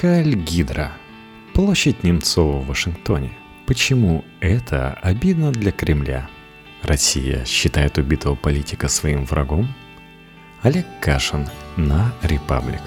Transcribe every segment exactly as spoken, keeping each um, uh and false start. Хальгидра. Площадь Немцова в Вашингтоне. Почему это обидно для Кремля? Россия считает убитого политика своим врагом? Олег Кашин на «Репаблик».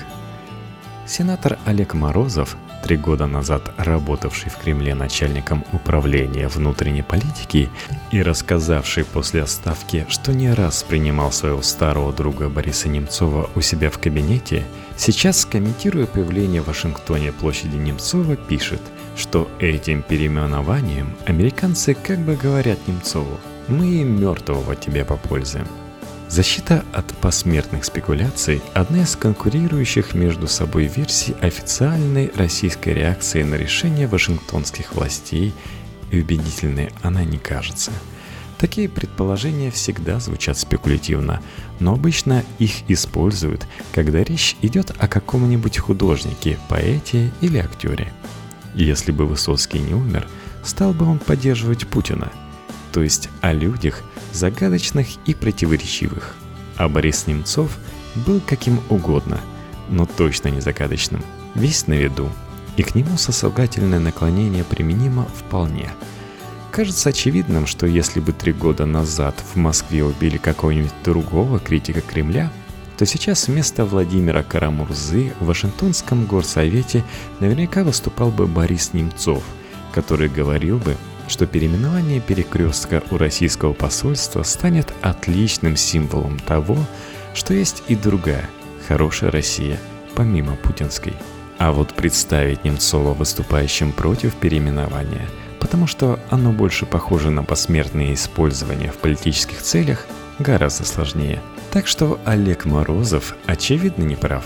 Сенатор Олег Морозов, три года назад работавший в Кремле начальником управления внутренней политики и рассказавший после отставки, что не раз принимал своего старого друга Бориса Немцова у себя в кабинете, сейчас, комментируя появление в Вашингтоне площади Немцова, пишет, что этим переименованием американцы как бы говорят Немцову: «Мы и мертвого тебе попользуем». Защита от посмертных спекуляций – одна из конкурирующих между собой версий официальной российской реакции на решение вашингтонских властей, и убедительной она не кажется. Такие предположения всегда звучат спекулятивно, но обычно их используют, когда речь идет о каком-нибудь художнике, поэте или актере. Если бы Высоцкий не умер, стал бы он поддерживать Путина, то есть о людях, загадочных и противоречивых. А Борис Немцов был каким угодно, но точно не загадочным, весь на виду, и к нему сослагательное наклонение применимо вполне. Кажется очевидным, что если бы три года назад в Москве убили какого-нибудь другого критика Кремля, то сейчас вместо Владимира Карамурзы в Вашингтонском горсовете наверняка выступал бы Борис Немцов, который говорил бы, что переименование перекрестка у российского посольства станет отличным символом того, что есть и другая, хорошая Россия, помимо путинской. А вот представить Немцова выступающим против переименования, потому что оно больше похоже на посмертные использования в политических целях, гораздо сложнее. Так что Олег Морозов очевидно не прав.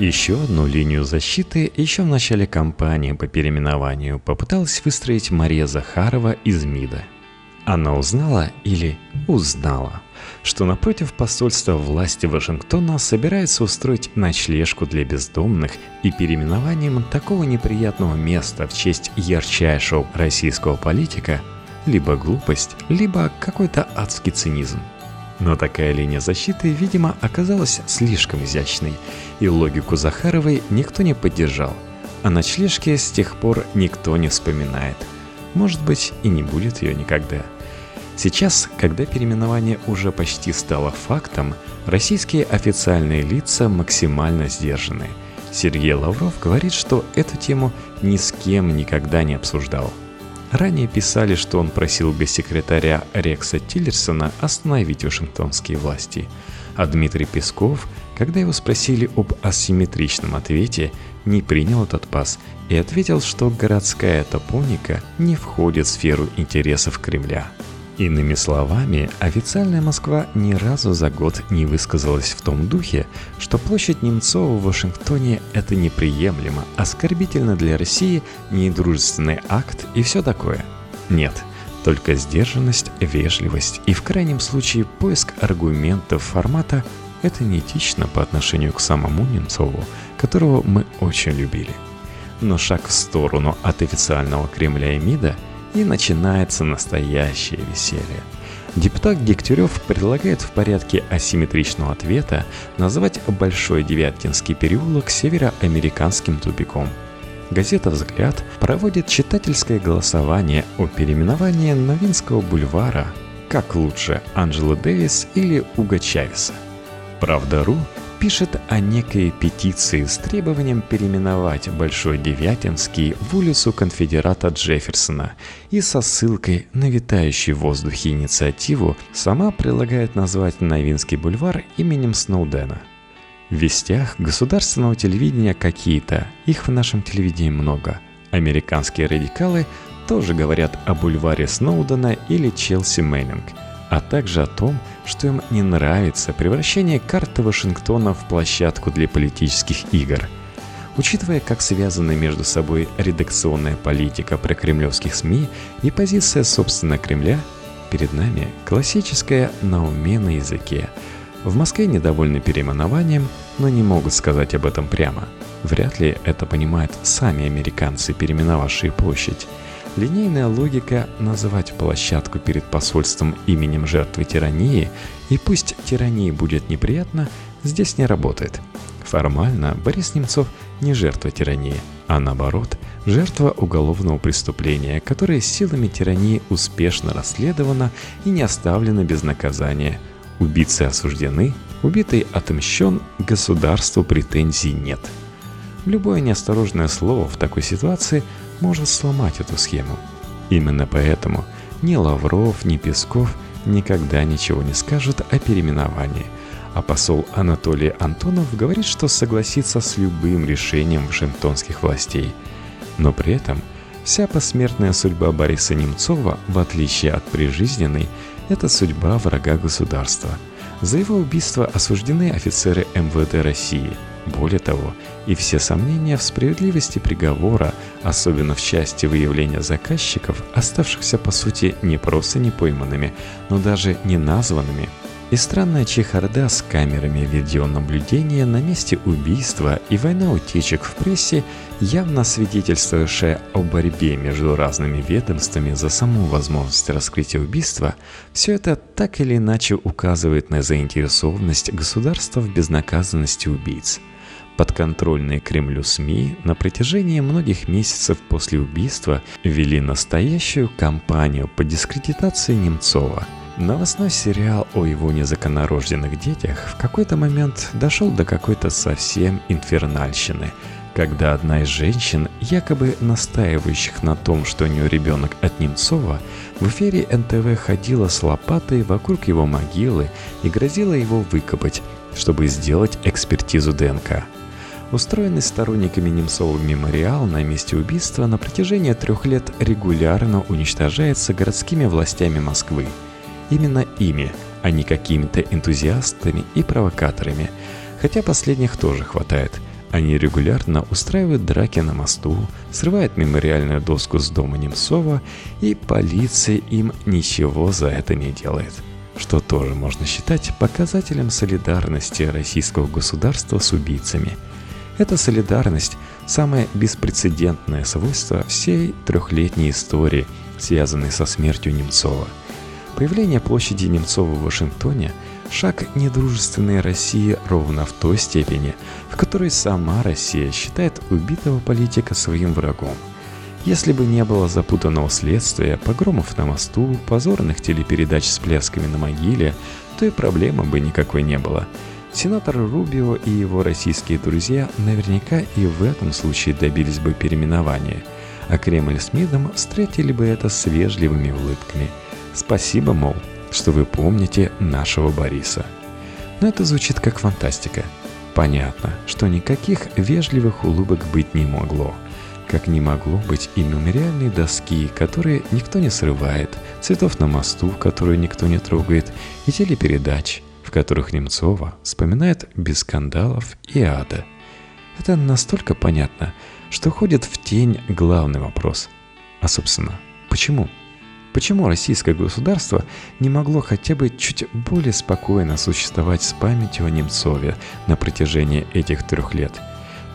Еще одну линию защиты еще в начале кампании по переименованию попыталась выстроить Мария Захарова из МИДа. Она узнала или узнала, что напротив посольства власти Вашингтона собирается устроить ночлежку для бездомных, и переименованием такого неприятного места в честь ярчайшего российского политика либо глупость, либо какой-то адский цинизм. Но такая линия защиты, видимо, оказалась слишком изящной, и логику Захаровой никто не поддержал. О ночлежке с тех пор никто не вспоминает. Может быть, и не будет ее никогда. Сейчас, когда переименование уже почти стало фактом, российские официальные лица максимально сдержаны. Сергей Лавров говорит, что эту тему ни с кем никогда не обсуждал. Ранее писали, что он просил госсекретаря Рекса Тиллерсона остановить вашингтонские власти. А Дмитрий Песков, когда его спросили об асимметричном ответе, не принял этот пас и ответил, что городская топоника не входит в сферу интересов Кремля. Иными словами, официальная Москва ни разу за год не высказалась в том духе, что площадь Немцова в Вашингтоне – это неприемлемо, оскорбительно для России, недружественный акт и все такое. Нет, только сдержанность, вежливость и в крайнем случае поиск аргументов формата «это неэтично по отношению к самому Немцову, которого мы очень любили». Но шаг в сторону от официального Кремля и МИДа, и начинается настоящее веселье. Депутат Дегтярёв предлагает в порядке асимметричного ответа назвать Большой Девяткинский переулок североамериканским тупиком. Газета «Взгляд» проводит читательское голосование о переименовании Новинского бульвара как лучше Анджелы Дэвис или Уго Чавеса. «Правда.ру» пишет о некой петиции с требованием переименовать Большой Девятинский в улицу Конфедерата Джефферсона и со ссылкой на витающую в воздухе инициативу сама предлагает назвать Новинский бульвар именем Сноудена. В вестях государственного телевидения какие-то, их в нашем телевидении много. Американские радикалы тоже говорят о бульваре Сноудена или Челси Мейнинг, а также о том, что им не нравится превращение карты Вашингтона в площадку для политических игр. Учитывая, как связаны между собой редакционная политика прокремлевских СМИ и позиция собственно Кремля, перед нами классическая на уме на языке. В Москве недовольны переименованием, но не могут сказать об этом прямо. Вряд ли это понимают сами американцы, переименовавшие площадь. Линейная логика называть площадку перед посольством именем жертвы тирании, и пусть тирании будет неприятно, здесь не работает. Формально Борис Немцов не жертва тирании, а наоборот, жертва уголовного преступления, которое силами тирании успешно расследовано и не оставлено без наказания. Убийцы осуждены, убитый отмщен, государству претензий нет. Любое неосторожное слово в такой ситуации может сломать эту схему. Именно поэтому ни Лавров, ни Песков никогда ничего не скажут о переименовании, а посол Анатолий Антонов говорит, что согласится с любым решением вашингтонских властей. Но при этом вся посмертная судьба Бориса Немцова, в отличие от прижизненной, это судьба врага государства. За его убийство осуждены офицеры эм вэ дэ России. Более того, и все сомнения в справедливости приговора, особенно в части выявления заказчиков, оставшихся по сути не просто непойманными, но даже не названными, и странная чехарда с камерами видеонаблюдения на месте убийства и война утечек в прессе, явно свидетельствующая о борьбе между разными ведомствами за саму возможность раскрытия убийства, все это так или иначе указывает на заинтересованность государства в безнаказанности убийц. Подконтрольные Кремлю СМИ на протяжении многих месяцев после убийства вели настоящую кампанию по дискредитации Немцова. Новостной сериал о его незаконнорожденных детях в какой-то момент дошел до какой-то совсем инфернальщины, когда одна из женщин, якобы настаивающих на том, что у нее ребенок от Немцова, в эфире эн тэ вэ ходила с лопатой вокруг его могилы и грозила его выкопать, чтобы сделать экспертизу дэ эн ка. Устроенный сторонниками Немцова мемориал на месте убийства на протяжении трех лет регулярно уничтожается городскими властями Москвы. Именно ими, а не какими-то энтузиастами и провокаторами. Хотя последних тоже хватает. Они регулярно устраивают драки на мосту, срывают мемориальную доску с дома Немцова, и полиция им ничего за это не делает. Что тоже можно считать показателем солидарности российского государства с убийцами. Эта солидарность – самое беспрецедентное свойство всей трехлетней истории, связанной со смертью Немцова. Появление площади Немцова в Вашингтоне – шаг недружественной России ровно в той степени, в которой сама Россия считает убитого политика своим врагом. Если бы не было запутанного следствия, погромов на мосту, позорных телепередач с плясками на могиле, то и проблемы бы никакой не было. Сенатор Рубио и его российские друзья наверняка и в этом случае добились бы переименования, а Кремль с МИДом встретили бы это с вежливыми улыбками. Спасибо, мол, что вы помните нашего Бориса. Но это звучит как фантастика. Понятно, что никаких вежливых улыбок быть не могло. Как не могло быть и мемориальной доски, которые никто не срывает, цветов на мосту, которую никто не трогает, и телепередач, в которых Немцова вспоминает без скандалов и ада. Это настолько понятно, что ходит в тень главный вопрос. А собственно, почему? Почему российское государство не могло хотя бы чуть более спокойно существовать с памятью о Немцове на протяжении этих трех лет?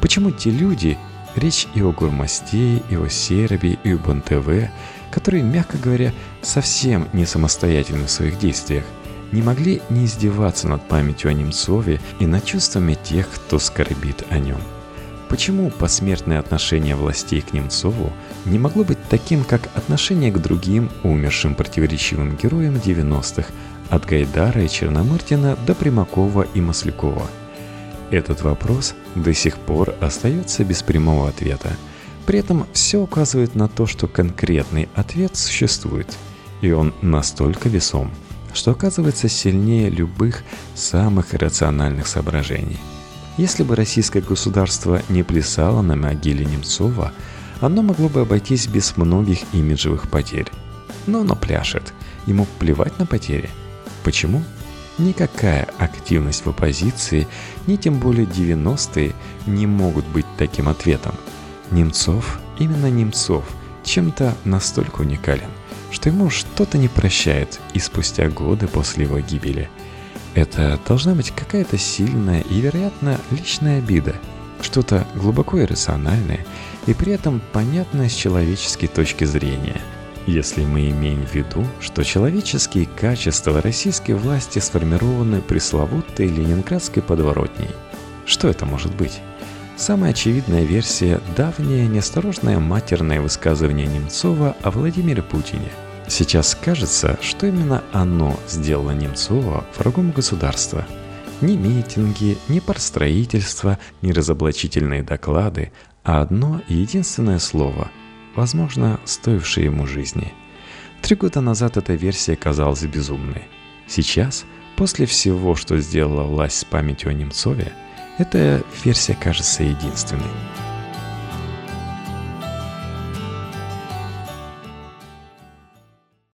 Почему те люди, речь и о Гурмастее, и о Сербии, и об эн тэ вэ, которые, мягко говоря, совсем не самостоятельны в своих действиях, не могли не издеваться над памятью о Немцове и над чувствами тех, кто скорбит о нем? Почему посмертное отношение властей к Немцову не могло быть таким, как отношение к другим умершим противоречивым героям девяностых, от Гайдара и Черномырдина до Примакова и Маслякова? Этот вопрос до сих пор остается без прямого ответа. При этом все указывает на то, что конкретный ответ существует, и он настолько весом, что оказывается сильнее любых самых рациональных соображений. Если бы российское государство не плясало на могиле Немцова, оно могло бы обойтись без многих имиджевых потерь. Но оно пляшет, ему плевать на потери. Почему? Никакая активность в оппозиции, ни тем более девяностые, не могут быть таким ответом. Немцов, именно Немцов, чем-то настолько уникален, что ему что-то не прощает и спустя годы после его гибели. Это должна быть какая-то сильная и, вероятно, личная обида, что-то глубоко иррациональное и при этом понятное с человеческой точки зрения, если мы имеем в виду, что человеческие качества российской власти сформированы пресловутой ленинградской подворотней. Что это может быть? Самая очевидная версия – давнее неосторожное матерное высказывание Немцова о Владимире Путине. Сейчас кажется, что именно оно сделало Немцова врагом государства. Ни митинги, ни партстроительство, ни разоблачительные доклады, а одно единственное слово, возможно, стоившее ему жизни. Три года назад эта версия казалась безумной. Сейчас, после всего, что сделала власть с памятью о Немцове, эта версия кажется единственной.